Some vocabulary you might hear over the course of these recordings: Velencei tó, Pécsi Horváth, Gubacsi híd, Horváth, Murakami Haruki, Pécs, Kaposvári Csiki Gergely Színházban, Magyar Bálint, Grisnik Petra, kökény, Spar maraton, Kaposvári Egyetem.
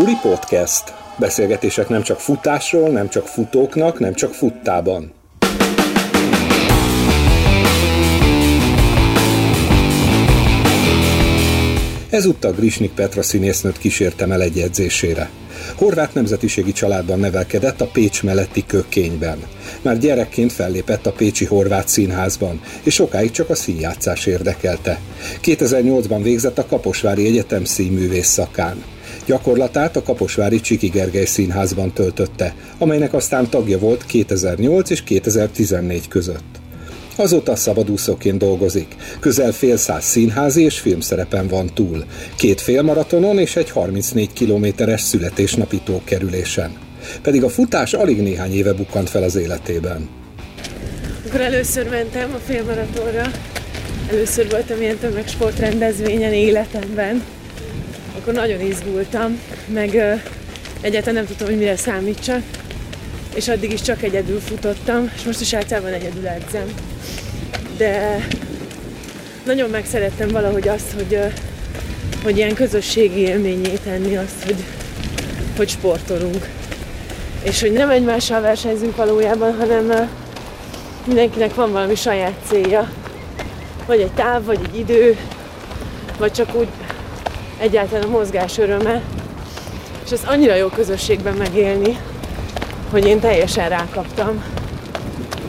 Turi Podcast. Beszélgetések nem csak futásról, nem csak futóknak, nem csak futtában. Ezúttal Grisnik Petra színésznőt kísértem el egy edzésére. Horváth nemzetiségi családban nevelkedett a Pécs melletti Kökényben. Már gyerekként fellépett a Pécsi Horváth Színházban, és sokáig csak a színjátszás érdekelte. 2008-ban végzett a Kaposvári Egyetem színművész szakán. Gyakorlatát a Kaposvári Csiki Gergely Színházban töltötte, amelynek aztán tagja volt 2008 és 2014 között. Azóta szabadúszóként dolgozik. Közel 150 színházi és filmszerepen van túl. 2 félmaratonon és egy 34 kilométeres születésnapi tókerülésen. Pedig a futás alig néhány éve bukkant fel az életében. Akkor először mentem a félmaratonra. Először voltam ilyen tömegsportrendezvényen életemben. Akkor nagyon izgultam, meg egyáltalán nem tudtam, hogy mire számítsak. És addig is csak egyedül futottam, és most is általában egyedül edzem. De nagyon megszerettem valahogy azt, hogy ilyen közösségi élménnyé tenni azt, hogy sportolunk. És hogy nem egymással versenyzünk valójában, hanem mindenkinek van valami saját célja. Vagy egy táv, vagy egy idő, vagy csak úgy egyáltalán a mozgás öröme. És ezt annyira jó közösségben megélni, hogy én teljesen rákaptam.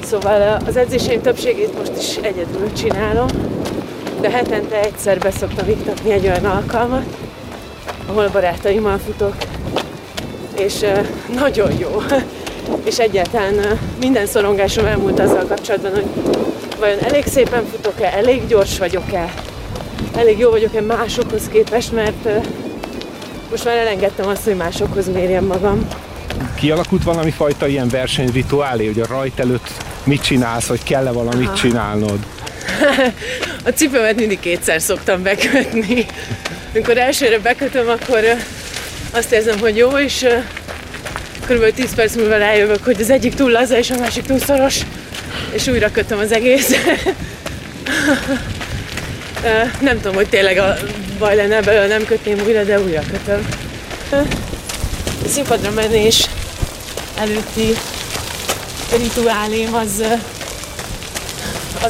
Szóval az edzéseim többségét most is egyedül csinálom, de hetente egyszer beszoktam iktatni egy olyan alkalmat, ahol barátaimmal futok, és nagyon jó. És egyáltalán minden szorongásom elmúlt azzal kapcsolatban, hogy vajon elég szépen futok-e, elég gyors vagyok-e, elég jó vagyok-e másokhoz képest, mert most már elengedtem azt, hogy másokhoz mérjem magam. Kialakult valami fajta ilyen versenyrituálé, hogy a rajt előtt mit csinálsz, vagy kell-e valamit csinálnod? A cipőmet mindig kétszer szoktam bekötni. Amikor elsőre bekötöm, akkor azt érzem, hogy jó, és kb. 10 perc múlva rájövök, hogy az egyik túl laza, és a másik túl szoros, és újra kötöm az egész. Nem tudom, hogy tényleg a baj lenne belőle, nem kötném újra, de újra kötöm. A színpadra menés előtti rituálém az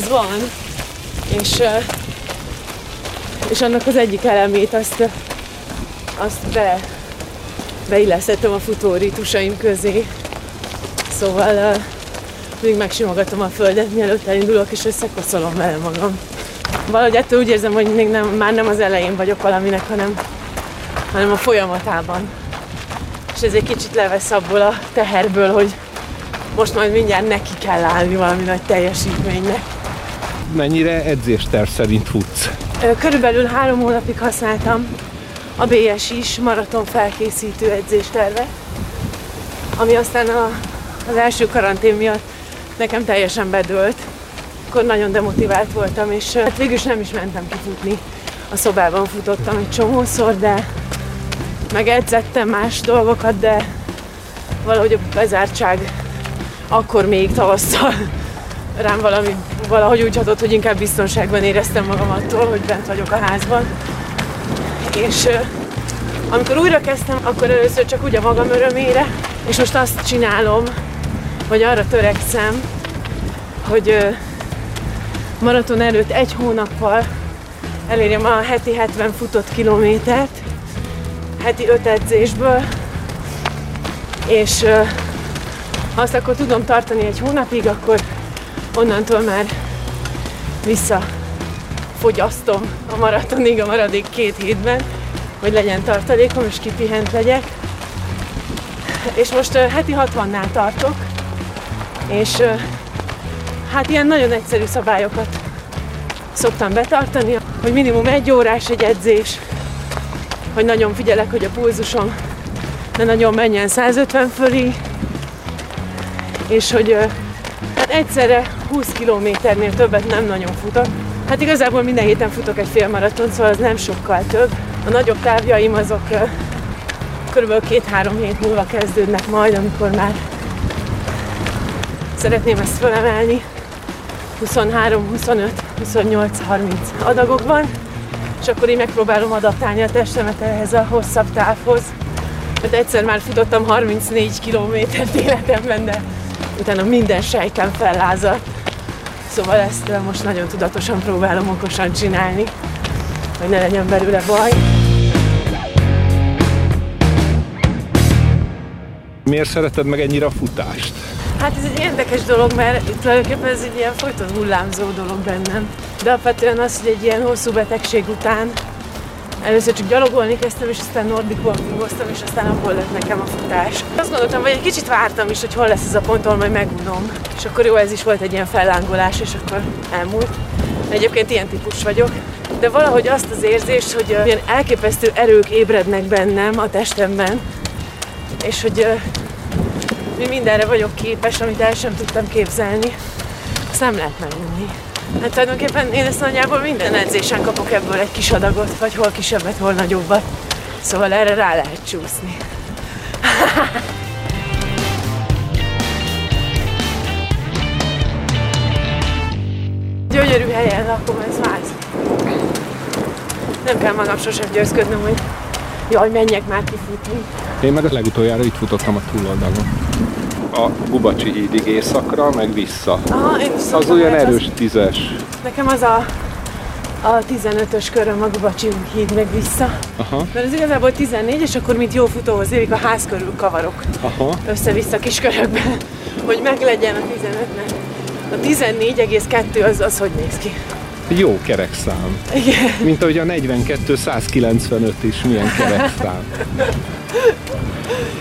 van, és annak az egyik elemét azt beillesztettem a futó ritusaim közé. Szóval még megsimogatom a földet, mielőtt elindulok, és összekoszolom vele magam. Valahogy ettől úgy érzem, hogy még már nem az elején vagyok valaminek, hanem a folyamatában. És ez egy kicsit levesz abból a teherből, hogy most majd mindjárt neki kell állni valami nagy teljesítménynek. Mennyire edzésterv szerint futsz? Körülbelül 3 hónapig használtam a BSI-s maraton felkészítő edzéstervet, ami aztán az első karantén miatt nekem teljesen bedőlt. Akkor nagyon demotivált voltam, és hát végül is nem is mentem kifutni. A szobában futottam egy csomószor, de megeledzettem más dolgokat, de valahogy a bezártság akkor még tavasszal rám valahogy úgy hatott, hogy inkább biztonságban éreztem magam attól, hogy bent vagyok a házban. És amikor újra kezdtem, akkor először csak úgy a magam örömére, és most azt csinálom, hogy arra törekszem, hogy maraton előtt 1 hónappal elérjem a heti 70 futott kilométert, heti 5 edzésből, és azt akkor tudom tartani egy hónapig, akkor onnantól már visszafogyasztom a maratonig a maradék 2 hétben, hogy legyen tartalékom és kipihent legyek. És most heti 60-nál tartok, és hát ilyen nagyon egyszerű szabályokat szoktam betartani, hogy minimum 1 órás egy edzés, hogy nagyon figyelek, hogy a pulzusom ne nagyon menjen 150 fölé, és hogy hát egyszerre 20 kilométernél többet nem nagyon futok. Hát igazából minden héten futok egy félmaraton, szóval az nem sokkal több. A nagyobb távjaim azok kb. 2-3 hét múlva kezdődnek majd, amikor már szeretném ezt fölemelni 23, 25, 28, 30 adagokban. És akkor én megpróbálom adaptálni a testemet ehhez a hosszabb távhoz, Hát egyszer már futottam 34 kilométert életemben, de utána minden sejkem fellázadt. Szóval ezt most nagyon tudatosan próbálom okosan csinálni, hogy ne legyen belőle baj. Miért szereted meg ennyire a futást? Hát ez egy érdekes dolog, mert tulajdonképpen ez egy ilyen folyton hullámzó dolog bennem. De alapvetően az, hogy egy ilyen hosszú betegség után először csak gyalogolni kezdtem, és aztán nordikból fúgoztam, és aztán abból lett nekem a futás. Azt gondoltam, hogy egy kicsit vártam is, hogy hol lesz ez a pont, ahol majd megunom. És akkor jó, ez is volt egy ilyen fellángolás, és akkor elmúlt. Egyébként ilyen típus vagyok. De valahogy azt az érzést, hogy ilyen elképesztő erők ébrednek bennem, a testemben, és hogy mi mindenre vagyok képes, amit el sem tudtam képzelni, azt nem lehet megunni. Hát tulajdonképpen én ezt nagyjából minden edzésen kapok ebből egy kis adagot, vagy hol kisebbet, hol nagyobbat. Szóval erre rá lehet csúszni. Gyönyörű helyen lakom, ez már. Nem kell magam sosem győzködnöm, hogy jaj, menjek már kifutni. Én meg a legutoljára itt futottam a túloldalon. A Gubacsi hídig északra, meg vissza. Az olyan erős tízes. Nekem az a 15-ös köröm a Gubacsi híd meg vissza. Aha. Mert az igazából 14, és akkor mint jó futóhoz érik, a ház körül kavarok. Aha. Össze-vissza kis körökben, hogy meglegyen a 15-nek. A 14,2 az hogy néz ki? Jó kerekszám. Igen. Mint ahogy a 42-195 is milyen kerekszám.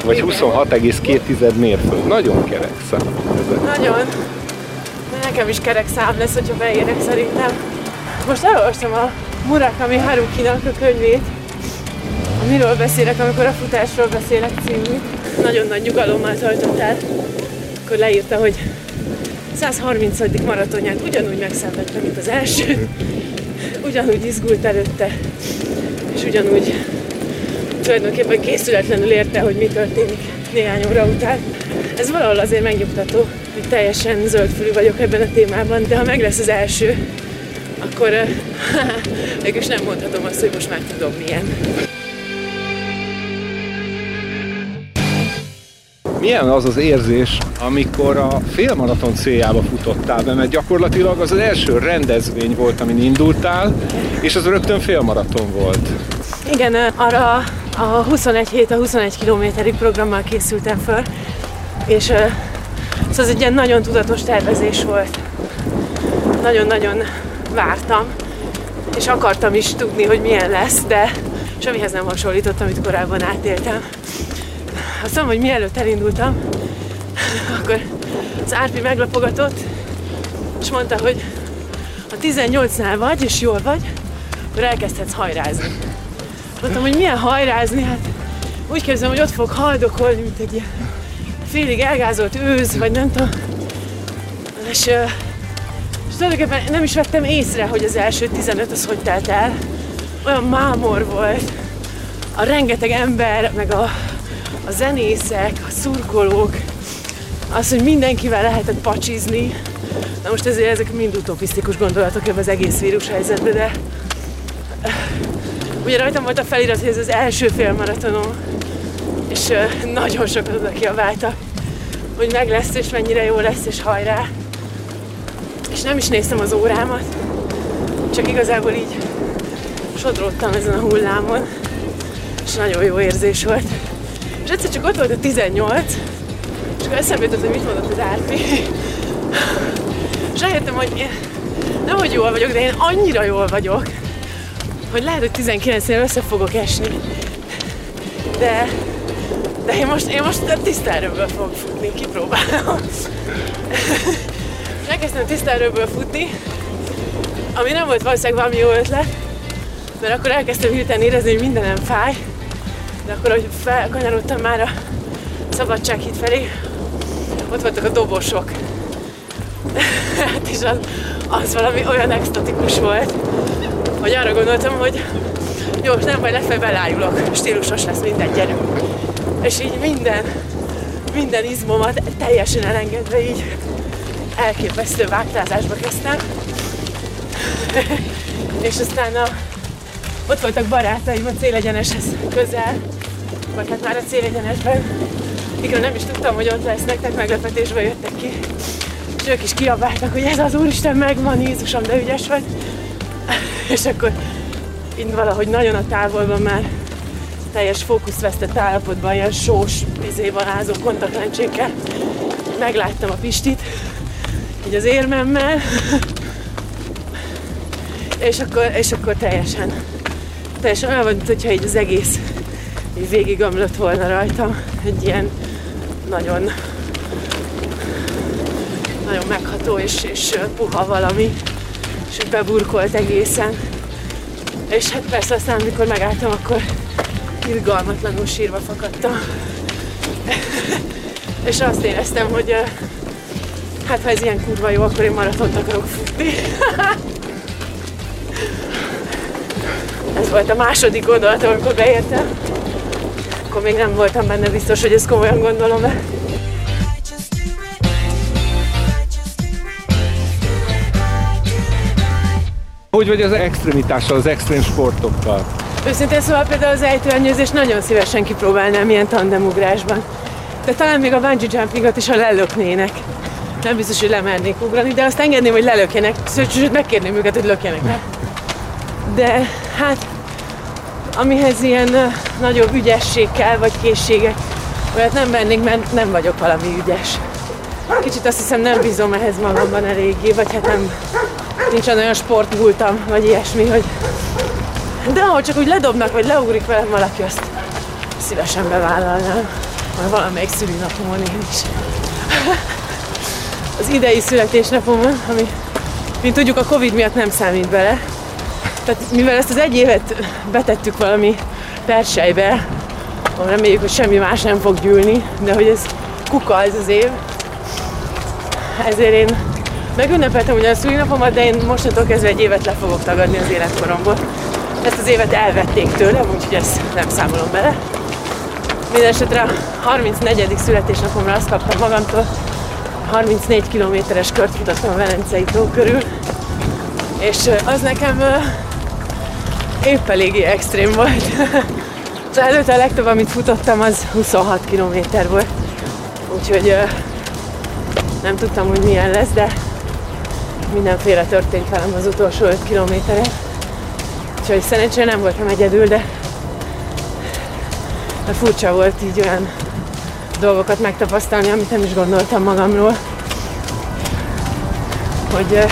Vagy 26,2 mérföld. Nagyon kerek szám ezek. Nagyon. De nekem is kerek szám lesz, hogyha beérek szerintem. Most elolvastam a Murakami Harukinak a könyvét, amiről beszélek, amikor a futásról beszélek című. Nagyon nagy nyugalommal töltött el. Akkor leírta, hogy 130. maratonját ugyanúgy megszenvedte, mint az első. Ugyanúgy izgult előtte, és ugyanúgy tulajdonképpen készületlenül érte, hogy mi történik néhány óra után. Ez valahol azért megnyugtató, hogy teljesen zöldfülű vagyok ebben a témában, de ha meg lesz az első, akkor mégis nem mondhatom azt, hogy most már tudom milyen. Milyen az az érzés, amikor a félmaraton céljába futottál be, mert gyakorlatilag az első rendezvény volt, amin indultál, és az rögtön félmaraton volt. Igen, arra a 21 hét, a 21 kilométerig programmal készültem föl, és szóval ez egy ilyen nagyon tudatos tervezés volt. Nagyon-nagyon vártam, és akartam is tudni, hogy milyen lesz, de semmihez nem hasonlítottam, amit korábban átéltem. Azt mondom, hogy mielőtt elindultam, akkor az Árpi meglapogatott, és mondta, hogy a 18-nál vagy, és jól vagy, akkor elkezdhetsz hajrázni. Mondtam, hogy milyen hajrázni, hát úgy képzelem, hogy ott fog haldokolni, mint egy ilyen félig elgázolt őz, vagy nem tudom. És tulajdonképpen nem is vettem észre, hogy az első 15 az hogy telt el. Olyan mámor volt. A rengeteg ember, meg a zenészek, a szurkolók, az, hogy mindenkivel lehetett pacsizni. Na most ezért ezek mind utopisztikus gondolatok ebben az egész vírus helyzetben, de ugye rajtam volt a felirat, hogy ez az első félmaratonom, és nagyon sokat oda kiabáltak, hogy meg lesz, és mennyire jó lesz, és hajrá. És nem is néztem az órámat, csak igazából így sodródtam ezen a hullámon, és nagyon jó érzés volt. És egyszer csak ott volt a 18, és akkor eszembe jutott, hogy mit mondott az Árpi. És rájöttem, hogy én nemhogy jól vagyok, de én annyira jól vagyok, hogy lehet, hogy 19-nél össze fogok esni. De én most tisztelőből fogok futni, kipróbálom. Elkezdtem tisztelőből futni, ami nem volt valószínűleg valami jó ötlet, mert akkor elkezdtem hirtelen érezni, hogy mindenem fáj, de akkor, ahogy felkanyarodtam már a Szabadsághíd felé, ott voltak a dobosok. Hát és az valami olyan extatikus volt, hogy arra gondoltam, hogy jó, nem baj, lefelé belájulok, stílusos lesz minden, gyerünk. És így minden izmomat teljesen elengedve így elképesztő vágtázásba kezdtem. És aztán ott voltak barátaim a célegyeneshez közel, vagy hát már a célegyenesben, mikor nem is tudtam, hogy ott lesznek, tehát meglepetésben jöttek ki. És ők is kiabáltak, hogy ez az Úristen megvan, Jézusom, de ügyes vagy. És akkor így valahogy nagyon a távolban már teljes fókuszvesztett állapotban, ilyen sós, vizébarázó kontaktlencsékkel megláttam a Pistit, így az érmemmel, és akkor teljesen olyan volt, mintha így az egész így végigamlott volna rajtam, egy ilyen nagyon megható és puha valami, és beburkolt egészen. És hát persze aztán, amikor megálltam, akkor irgalmatlanul sírva fakadtam. És azt éreztem, hogy hát ha ez ilyen kurva jó, akkor én maratont akarok futni. Ez volt a második gondolatom, amikor beértem. Akkor még nem voltam benne biztos, hogy ezt komolyan gondolom-e. Hogy vagy az extremitással, az extrém sportokkal? Őszintén szóval például az ejtőernyőzést nagyon szívesen kipróbálnám ilyen tandemugrásban. De talán még a bungee jumpingot is, ha lelöknének. Nem biztos, hogy lemernék ugrani, de azt engedném, hogy lelökjenek, sőt megkérném őket, hogy lökjenek le. De hát, amihez ilyen nagyobb ügyesség kell, vagy készségek, olyat nem vennék, mert nem vagyok valami ügyes. Kicsit azt hiszem, nem bízom ehhez magamban eléggé, vagy hát nem, nincsen olyan sportmúltam, vagy ilyesmi, hogy... De ahogy csak úgy ledobnak, vagy leugrik velem valaki, azt szívesen bevállalnám. Már valamelyik szülinapomon én is. Az idei születésnapomon, ami, mint tudjuk, a Covid miatt nem számít bele. Tehát mivel ezt az egy évet betettük valami persejbe, reméljük, hogy semmi más nem fog gyűlni, de hogy ez kuka ez az év. Ezért én megünnepeltem ugyan a szülinapomat, de én mostantól kezdve egy évet le fogok tagadni az életkoromból. Ezt az évet elvették tőlem, úgyhogy ezt nem számolom bele. Mindenesetre a 34. születésnapomra azt kaptam magamtól, 34 kilométeres kört futottam a Velencei tó körül, és az nekem épp eléggé extrém volt. Előtte a legtöbb, amit futottam, az 26 kilométer volt, úgyhogy nem tudtam, hogy milyen lesz, de mindenféle történt velem az utolsó 5 kilométeren. Úgyhogy szerencsére nem voltam egyedül, de furcsa volt így olyan dolgokat megtapasztalni, amit nem is gondoltam magamról, hogy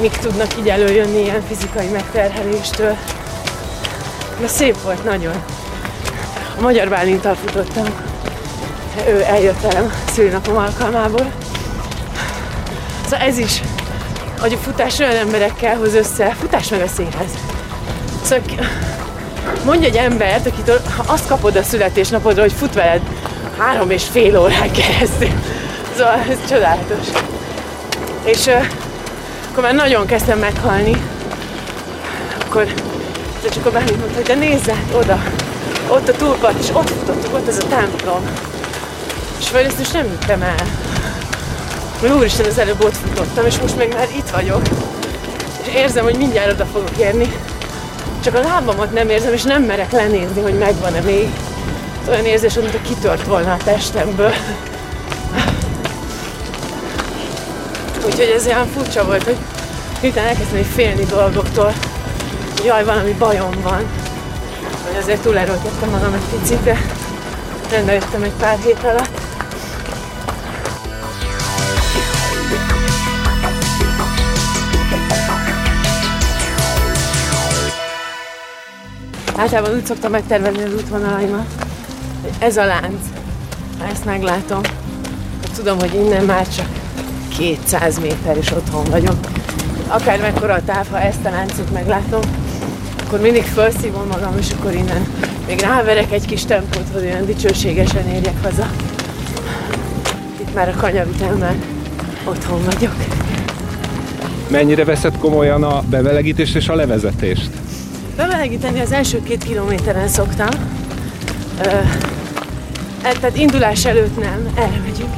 mik tudnak így előjönni ilyen fizikai megterheléstől. De szép volt, nagyon. A Magyar Bálinttal futottam. Ő eljött velem szülinapom alkalmából. Szóval ez is, hogy a futás olyan emberekkel hoz össze, futás meg a színhez. Szóval mondj egy embert, akitől azt kapod a születésnapodra, hogy fut veled 3,5 órán keresztül. Szóval ez csodálatos. És akkor már nagyon kezdtem meghalni. Akkor csak a Bálint mondta, hogy de nézz át oda, ott a túlpart, és ott futottuk, ott az a templom. És vagy ezt most nem hittem el. Úristen, az előbb ott futottam, és most meg már itt vagyok. És érzem, hogy mindjárt oda fogok érni. Csak a lábamat nem érzem, és nem merek lenézni, hogy megvan-e még. Ez olyan érzés, mintha kitört volna a testemből. Úgyhogy ez olyan furcsa volt, hogy hirtelen elkezdtem így félni dolgoktól, hogy jaj, valami bajom van. Vagy azért túlerőltettem magam egy picit, de rendbe jöttem egy pár hét alatt. Általában úgy szoktam megtervezni az útvonalaimat, hogy ez a lánc, ezt meglátom, hogy tudom, hogy innen már csak 200 méter is otthon vagyok. Akár mekkora a táv, ha ezt a láncot meglátom, akkor mindig felszívom magam, és akkor innen még ráverek egy kis tempót, hogy olyan dicsőségesen érjek haza. Itt már a kanyarütemmel otthon vagyok. Mennyire veszed komolyan a bevelegítést és a levezetést? Bevelegíteni az első 2 kilométeren szoktam. Tehát indulás előtt nem, erre megyünk.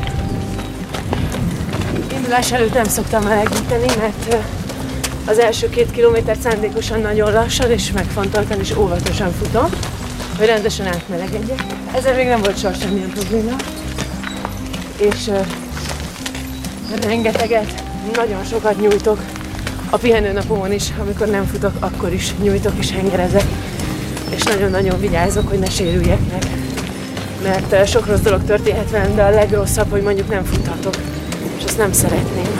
Indulás előtt nem szoktam melegíteni, mert az első 2 kilométert szándékosan nagyon lassan és megfontoltan és óvatosan futom. hogy rendesen átmelegedjek. Ezzel még nem volt soha semmilyen probléma. És rengeteget, nagyon sokat nyújtok. A pihenőnapomon is, amikor nem futok, akkor is nyújtok és hengerezek. És nagyon-nagyon vigyázok, hogy ne sérüljek meg. Mert sok rossz dolog történhet velem, de a legrosszabb, hogy mondjuk nem futhatok. És azt nem szeretném.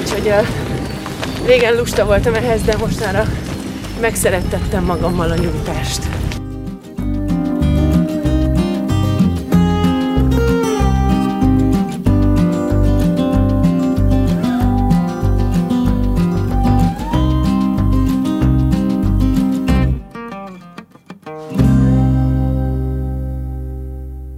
Úgyhogy régen lusta voltam ehhez, de mostanra megszerettettem magammal a nyújtást.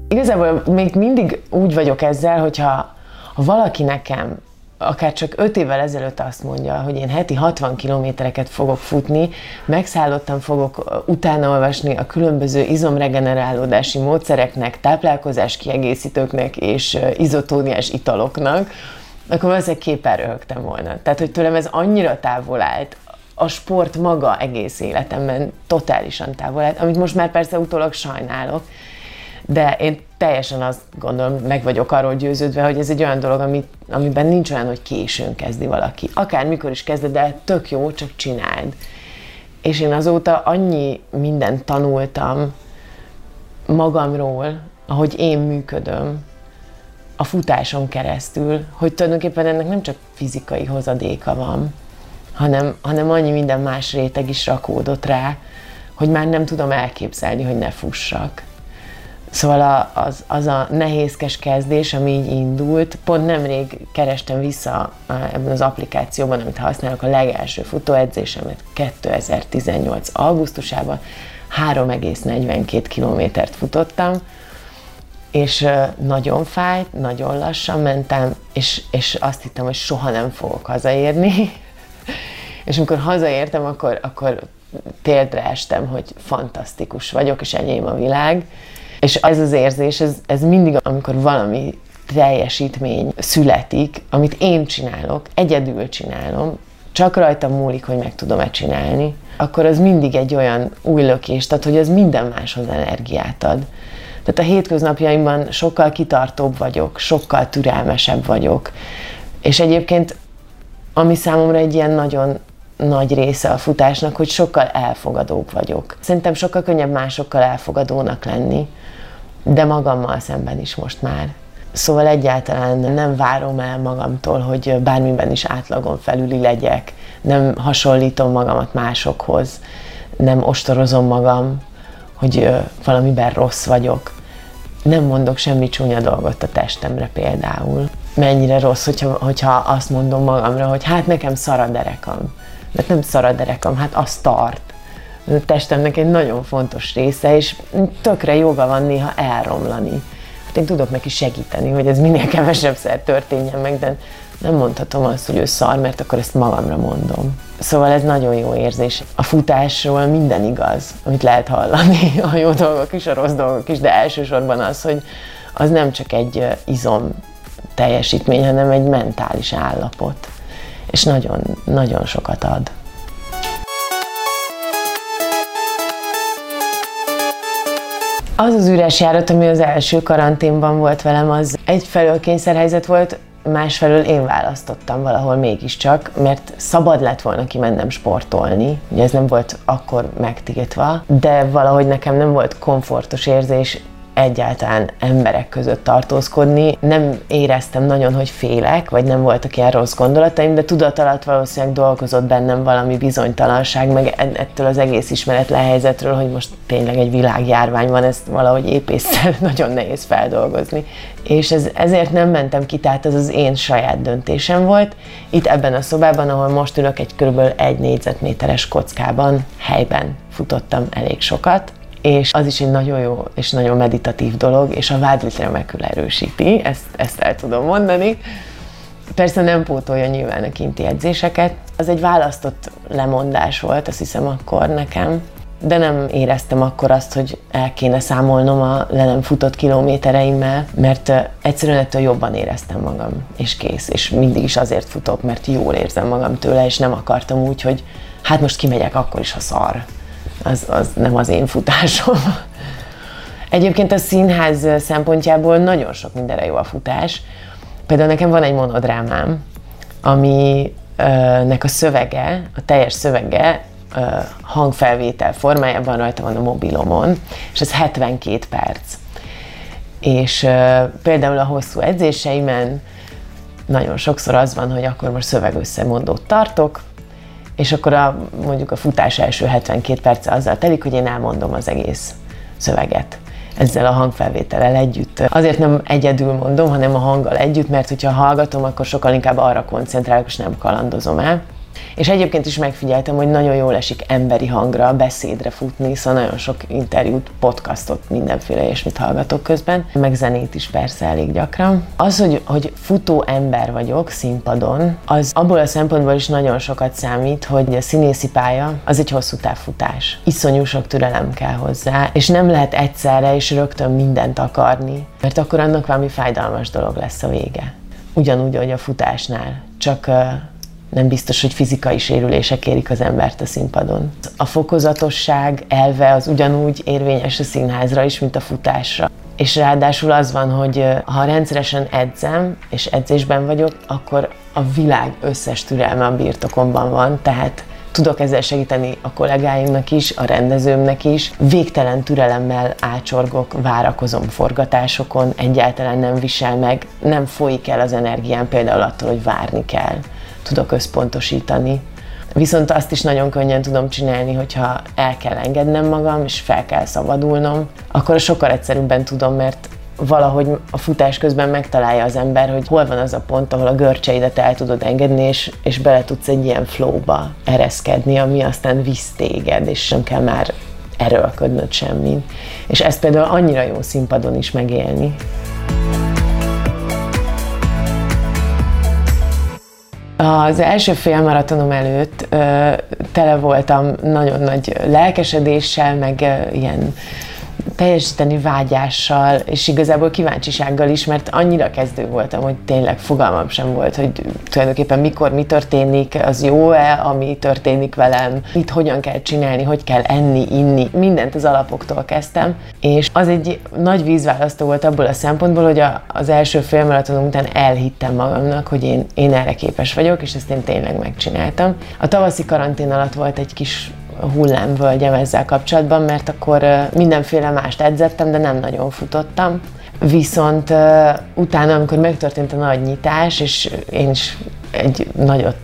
Igazából még mindig úgy vagyok ezzel, hogyha valaki nekem akár csak 5 évvel ezelőtt azt mondja, hogy én heti 60 kilométereket fogok futni, megszállottan fogok utána olvasni a különböző izomregenerálódási módszereknek, táplálkozáskiegészítőknek és izotóniás italoknak, akkor valószínűleg képen röhögtem volna. Tehát, hogy tőlem ez annyira távol állt, a sport maga egész életemben totálisan távol állt, amit most már persze utólag sajnálok, de én teljesen azt gondolom, meg vagyok arról győződve, hogy ez egy olyan dolog, amiben nincs olyan, hogy későn kezdi valaki. Akármikor is kezded, de tök jó, csak csináld. És én azóta annyi mindent tanultam magamról, ahogy én működöm, a futáson keresztül, hogy tulajdonképpen ennek nem csak fizikai hozadéka van, hanem annyi minden más réteg is rakódott rá, hogy már nem tudom elképzelni, hogy ne fussak. Szóval az a nehézkes kezdés, ami így indult, pont nemrég kerestem vissza ebben az applikációban, amit használok, a legelső futóedzésemet 2018. augusztusában 3,42 kilométert futottam, és nagyon fájt, nagyon lassan mentem, és azt hittem, hogy soha nem fogok hazaérni, és amikor hazaértem, akkor térdre estem, hogy fantasztikus vagyok, és enyém a világ. És ez az érzés, ez mindig, amikor valami teljesítmény születik, amit én csinálok, egyedül csinálom, csak rajtam múlik, hogy meg tudom-e csinálni, akkor az mindig egy olyan új lökést ad, hogy az minden máshoz energiát ad. Tehát a hétköznapjaimban sokkal kitartóbb vagyok, sokkal türelmesebb vagyok. És egyébként, ami számomra egy ilyen nagyon nagy része a futásnak, hogy sokkal elfogadóbb vagyok. Szerintem sokkal könnyebb másokkal elfogadónak lenni, de magammal szemben is most már. Szóval egyáltalán nem várom el magamtól, hogy bármiben is átlagon felüli legyek, nem hasonlítom magamat másokhoz, nem ostorozom magam, hogy valamiben rossz vagyok. Nem mondok semmi csúnya dolgot a testemre például. Mennyire rossz, hogyha azt mondom magamra, hogy hát nekem szar a derekam. De nem szar a derekam, hát az tart. A testemnek egy nagyon fontos része, és tökre joga van néha elromlani. Hát én tudok neki segíteni, hogy ez minél kevesebbszer történjen meg, de nem mondhatom azt, hogy ő szar, mert akkor ezt magamra mondom. Szóval ez nagyon jó érzés. A futásról minden igaz, amit lehet hallani, a jó dolgok is, a rossz dolgok is, de elsősorban az, hogy az nem csak egy izom teljesítmény, hanem egy mentális állapot. És nagyon-nagyon sokat ad. Az az üres járat, ami az első karanténban volt velem, az egyfelől kényszerhelyzet volt, másfelől én választottam valahol mégiscsak, mert szabad lett volna kimennem sportolni, ugye ez nem volt akkor megtiltva, de valahogy nekem nem volt komfortos érzés egyáltalán emberek között tartózkodni. Nem éreztem nagyon, hogy félek, vagy nem voltak ilyen rossz gondolataim, de tudat alatt valószínűleg dolgozott bennem valami bizonytalanság, meg ettől az egész ismeretlen helyzetről, hogy most tényleg egy világjárvány van, ezt valahogy épésszel nagyon nehéz feldolgozni. És ezért nem mentem ki, tehát ez az én saját döntésem volt. Itt ebben a szobában, ahol most ülök, egy kb. 1 négyzetméteres kockában helyben futottam elég sokat. És az is egy nagyon jó és nagyon meditatív dolog, és a vádlit remekül erősíti, ezt el tudom mondani. Persze nem pótolja nyilván a kinti edzéseket. Az egy választott lemondás volt, azt hiszem akkor nekem, de nem éreztem akkor azt, hogy el kéne számolnom a le nem futott kilométereimmel, mert egyszerűen ettől jobban éreztem magam, és kész. És mindig is azért futok, mert jól érzem magam tőle, és nem akartam úgy, hogy hát most kimegyek akkor is, ha szar. az nem az én futásom. Egyébként a színház szempontjából nagyon sok mindenre jó a futás. Például nekem van egy monodrámám, aminek a szövege, a teljes szövege hangfelvétel formájában rajta van a mobilomon, és ez 72 perc. És például a hosszú edzéseimen nagyon sokszor az van, hogy akkor most szövegösszemondót tartok, és akkor mondjuk a futás első 72 perce azzal telik, hogy én elmondom az egész szöveget ezzel a hangfelvétellel együtt. Azért nem egyedül mondom, hanem a hanggal együtt, mert hogyha hallgatom, akkor sokkal inkább arra koncentrálok, és nem kalandozom el. És egyébként is megfigyeltem, hogy nagyon jól esik emberi hangra, beszédre futni, szóval nagyon sok interjút, podcastot, mindenféle ilyesmit hallgatok közben, meg zenét is persze elég gyakran. Az, hogy futó ember vagyok színpadon, az abból a szempontból is nagyon sokat számít, hogy a színészi pálya az egy hosszú távfutás. Iszonyú sok türelem kell hozzá, és nem lehet egyszerre és rögtön mindent akarni, mert akkor annak valami fájdalmas dolog lesz a vége. Ugyanúgy, ahogy a futásnál, csak nem biztos, hogy fizikai sérülések érik az embert a színpadon. A fokozatosság elve az ugyanúgy érvényes a színházra is, mint a futásra. És ráadásul az van, hogy ha rendszeresen edzem, és edzésben vagyok, akkor a világ összes türelme a birtokomban van, tehát tudok ezzel segíteni a kollégáimnak is, a rendezőmnek is. Végtelen türelemmel ácsorgok, várakozom forgatásokon, egyáltalán nem visel meg, nem folyik el az energiám például attól, hogy várni kell. Tudok összpontosítani. Viszont azt is nagyon könnyen tudom csinálni, hogyha el kell engednem magam, és fel kell szabadulnom, akkor sokkal egyszerűbben tudom, mert valahogy a futás közben megtalálja az ember, hogy hol van az a pont, ahol a görcseidet el tudod engedni, és bele tudsz egy ilyen flow-ba ereszkedni, ami aztán visz téged, és sem kell már erőlködnöd semmin. És ezt például annyira jó színpadon is megélni. Az első félmaratonom előtt tele voltam nagyon nagy lelkesedéssel, meg ilyen teljesíteni vágyással, és igazából kíváncsisággal is, mert annyira kezdő voltam, hogy tényleg fogalmam sem volt, hogy tulajdonképpen mikor mi történik, az jó-e, ami történik velem, mit hogyan kell csinálni, hogy kell enni, inni, mindent az alapoktól kezdtem. És az egy nagy vízválasztó volt abból a szempontból, hogy az első félmaratonom után elhittem magamnak, hogy én erre képes vagyok, és ezt én tényleg megcsináltam. A tavaszi karantén alatt volt egy kis hullámvölgyem ezzel kapcsolatban, mert akkor mindenféle mást edzettem, de nem nagyon futottam. Viszont utána, amikor megtörtént a nagy nyitás, és én is egy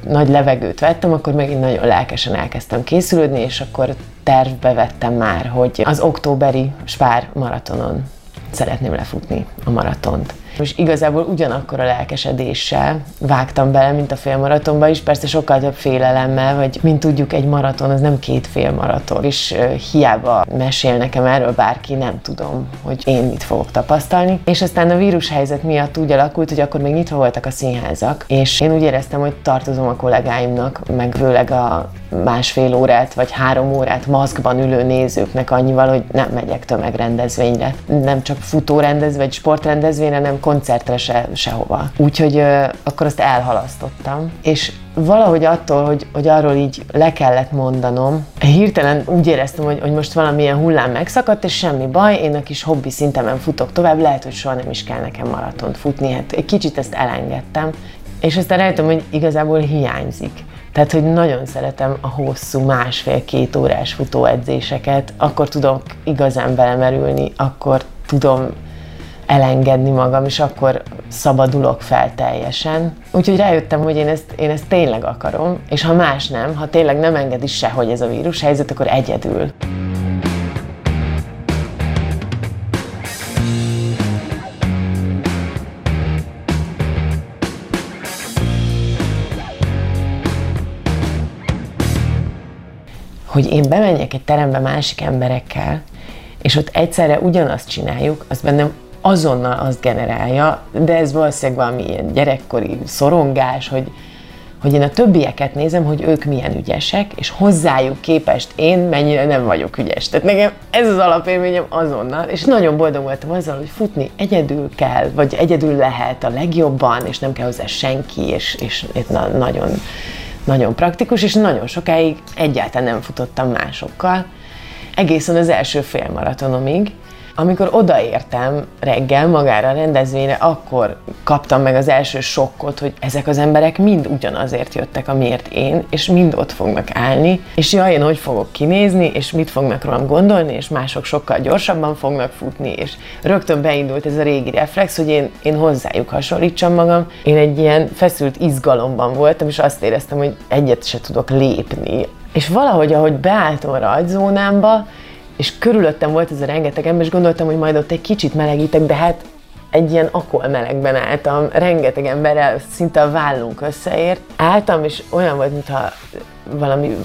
nagy levegőt vettem, akkor megint nagyon lelkesen elkezdtem készülődni, és akkor tervbe vettem már, hogy az októberi Spar maratonon szeretném lefutni a maratont. És igazából ugyanakkor a lelkesedéssel vágtam bele, mint a félmaratonba is, persze sokkal több félelemmel, vagy mint tudjuk, egy maraton az nem két félmaraton, és hiába mesél nekem erről bárki, nem tudom, hogy én mit fogok tapasztalni. És aztán a vírushelyzet miatt úgy alakult, hogy akkor még nyitva voltak a színházak, és én úgy éreztem, hogy tartozom a kollégáimnak, meg főleg a másfél órát, vagy 3 órát maszkban ülő nézőknek annyival, hogy nem megyek tömegrendezvényre. Nem csak futórendezvény, vagy sportrendezvényre, nem koncertre sehova. Úgyhogy akkor azt elhalasztottam. És valahogy attól, hogy arról így le kellett mondanom, hirtelen úgy éreztem, hogy most valamilyen hullám megszakadt, és semmi baj, én a kis hobbi szintemen futok tovább, lehet, hogy soha nem is kell nekem maratont futni, hát egy kicsit ezt elengedtem. És aztán rájöttem, hogy igazából hiányzik. Tehát, hogy nagyon szeretem a hosszú, 1,5-2 órás futóedzéseket, akkor tudom igazán belemerülni, akkor tudom elengedni magam, és akkor szabadulok fel teljesen. Úgyhogy rájöttem, hogy én ezt tényleg akarom, és ha más nem, ha tényleg nem engedi sehogy ez a vírushelyzet, akkor egyedül. Hogy én bemenjek egy terembe másik emberekkel, és ott egyszerre ugyanazt csináljuk, az bennem azonnal azt generálja, de ez valószínűleg valami ilyen gyerekkori szorongás, hogy én a többieket nézem, hogy ők milyen ügyesek, és hozzájuk képest én mennyire nem vagyok ügyes. Tehát nekem ez az alapélményem azonnal, és nagyon boldog voltam azzal, hogy futni egyedül kell, vagy egyedül lehet a legjobban, és nem kell hozzá senki, és nagyon, nagyon praktikus, és nagyon sokáig egyáltalán nem futottam másokkal. egészen az első félmaratonomig. Amikor odaértem reggel magára a rendezvényre, akkor kaptam meg az első sokkot, hogy ezek az emberek mind ugyanazért jöttek, amiért én, és mind ott fognak állni, és jaj, én hogy fogok kinézni, és mit fognak rólam gondolni, és mások sokkal gyorsabban fognak futni, és rögtön beindult ez a régi reflex, hogy én hozzájuk hasonlítsam magam. Én egy ilyen feszült izgalomban voltam, és azt éreztem, hogy egyet se tudok lépni. És valahogy, ahogy beálltam a rajtzónámba, és körülöttem volt ez a rengeteg ember, és gondoltam, hogy majd ott egy kicsit melegítek, de hát egy ilyen akol melegben álltam, rengeteg emberrel, szinte a vállunk összeért. Álltam, és olyan volt, mintha valami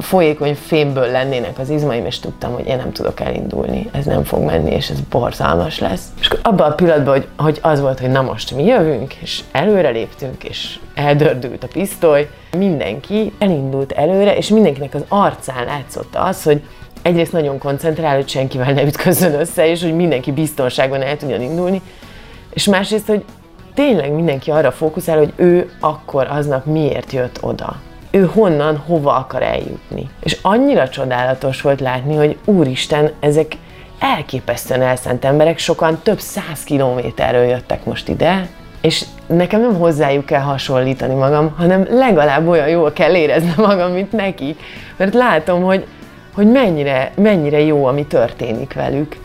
folyékony fémből lennének az izmaim, és tudtam, hogy én nem tudok elindulni, ez nem fog menni, és ez borzalmas lesz. És abban a pillanatban, hogy az volt, hogy na most mi jövünk, és előreléptünk, és eldördült a pisztoly, mindenki elindult előre, és mindenkinek az arcán látszott az, hogy egyrészt nagyon koncentrál, hogy senkivel ne ütközzön össze, és hogy mindenki biztonságban el tudjon indulni, és másrészt, hogy tényleg mindenki arra fókuszál, hogy ő akkor aznap miért jött oda. Ő honnan, hova akar eljutni. És annyira csodálatos volt látni, hogy úristen, ezek elképesztően elszánt emberek, sokan több 100 kilométerről jöttek most ide, és nekem nem hozzájuk kell hasonlítani magam, hanem legalább olyan jól kell éreznem magam, mint nekik. Mert látom, hogy mennyire jó, ami történik velük.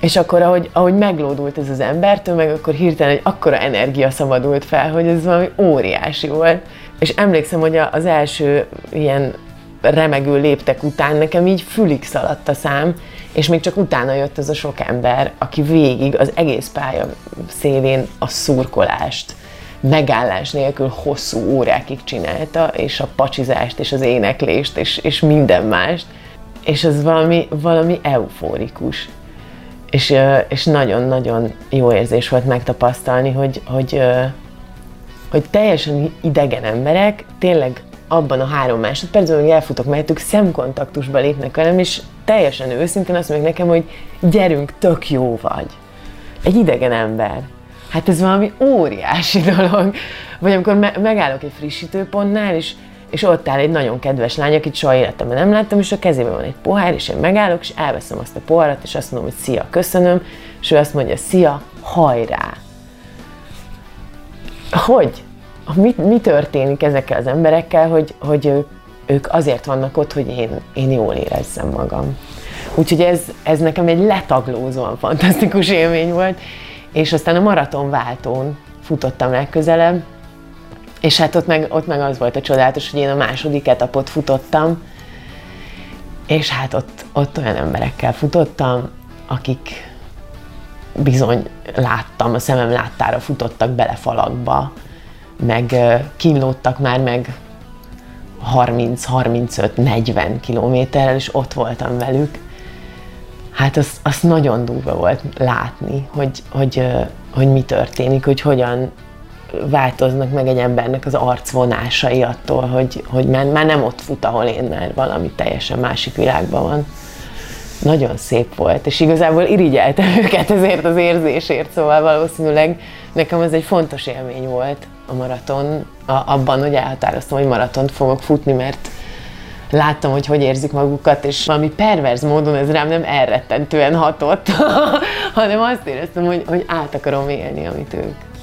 És akkor, ahogy meglódult ez az embertől, meg akkor hirtelen egy akkora energia szabadult fel, hogy ez valami óriási volt. És emlékszem, hogy az első ilyen remegő léptek után nekem így fülig szaladt a szám, és még csak utána jött ez a sok ember, aki végig az egész pálya szélén a szurkolást megállás nélkül hosszú órákig csinálta, és a pacsizást, és az éneklést, és minden mást. És ez valami eufórikus. És nagyon-nagyon jó érzés volt megtapasztalni, hogy teljesen idegen emberek tényleg abban a 3 másodpercben, hogy elfutok mellettük, szemkontaktusba lépnek velem, és teljesen őszintén azt mondják nekem, hogy gyerünk, tök jó vagy. Egy idegen ember. Hát ez valami óriási dolog. Vagy amikor megállok egy frissítőpontnál, és ott áll egy nagyon kedves lány, akit soha életemben nem láttam, és a kezében van egy pohár, és én megállok, és elveszem azt a poharat, és azt mondom, hogy szia, köszönöm, és ő azt mondja, szia, hajrá! Hogy? Mi történik ezekkel az emberekkel, hogy ők azért vannak ott, hogy én jól érezzem magam. Úgyhogy ez nekem egy letaglózóan fantasztikus élmény volt, és aztán a maratonváltón futottam legközelebb, és hát ott meg az volt a csodálatos, hogy én a második etapot futottam, és hát ott olyan emberekkel futottam, akik bizony láttam, a szemem láttára futottak bele falakba, meg kínlódtak már meg 30-35-40 kilométerrel, és ott voltam velük. Hát az nagyon durva volt látni, hogy mi történik, hogy hogyan változnak meg egy embernek az arcvonásai attól, hogy már nem ott fut, ahol én, már valami teljesen másik világban van. Nagyon szép volt, és igazából irigyeltem őket ezért az érzésért, szóval valószínűleg nekem ez egy fontos élmény volt a maraton, abban, hogy elhatároztam, hogy maratont fogok futni, mert láttam, hogy érzik magukat, és valami perverz módon ez rám nem elrettentően hatott, hanem azt éreztem, hogy át akarom élni, amit ők.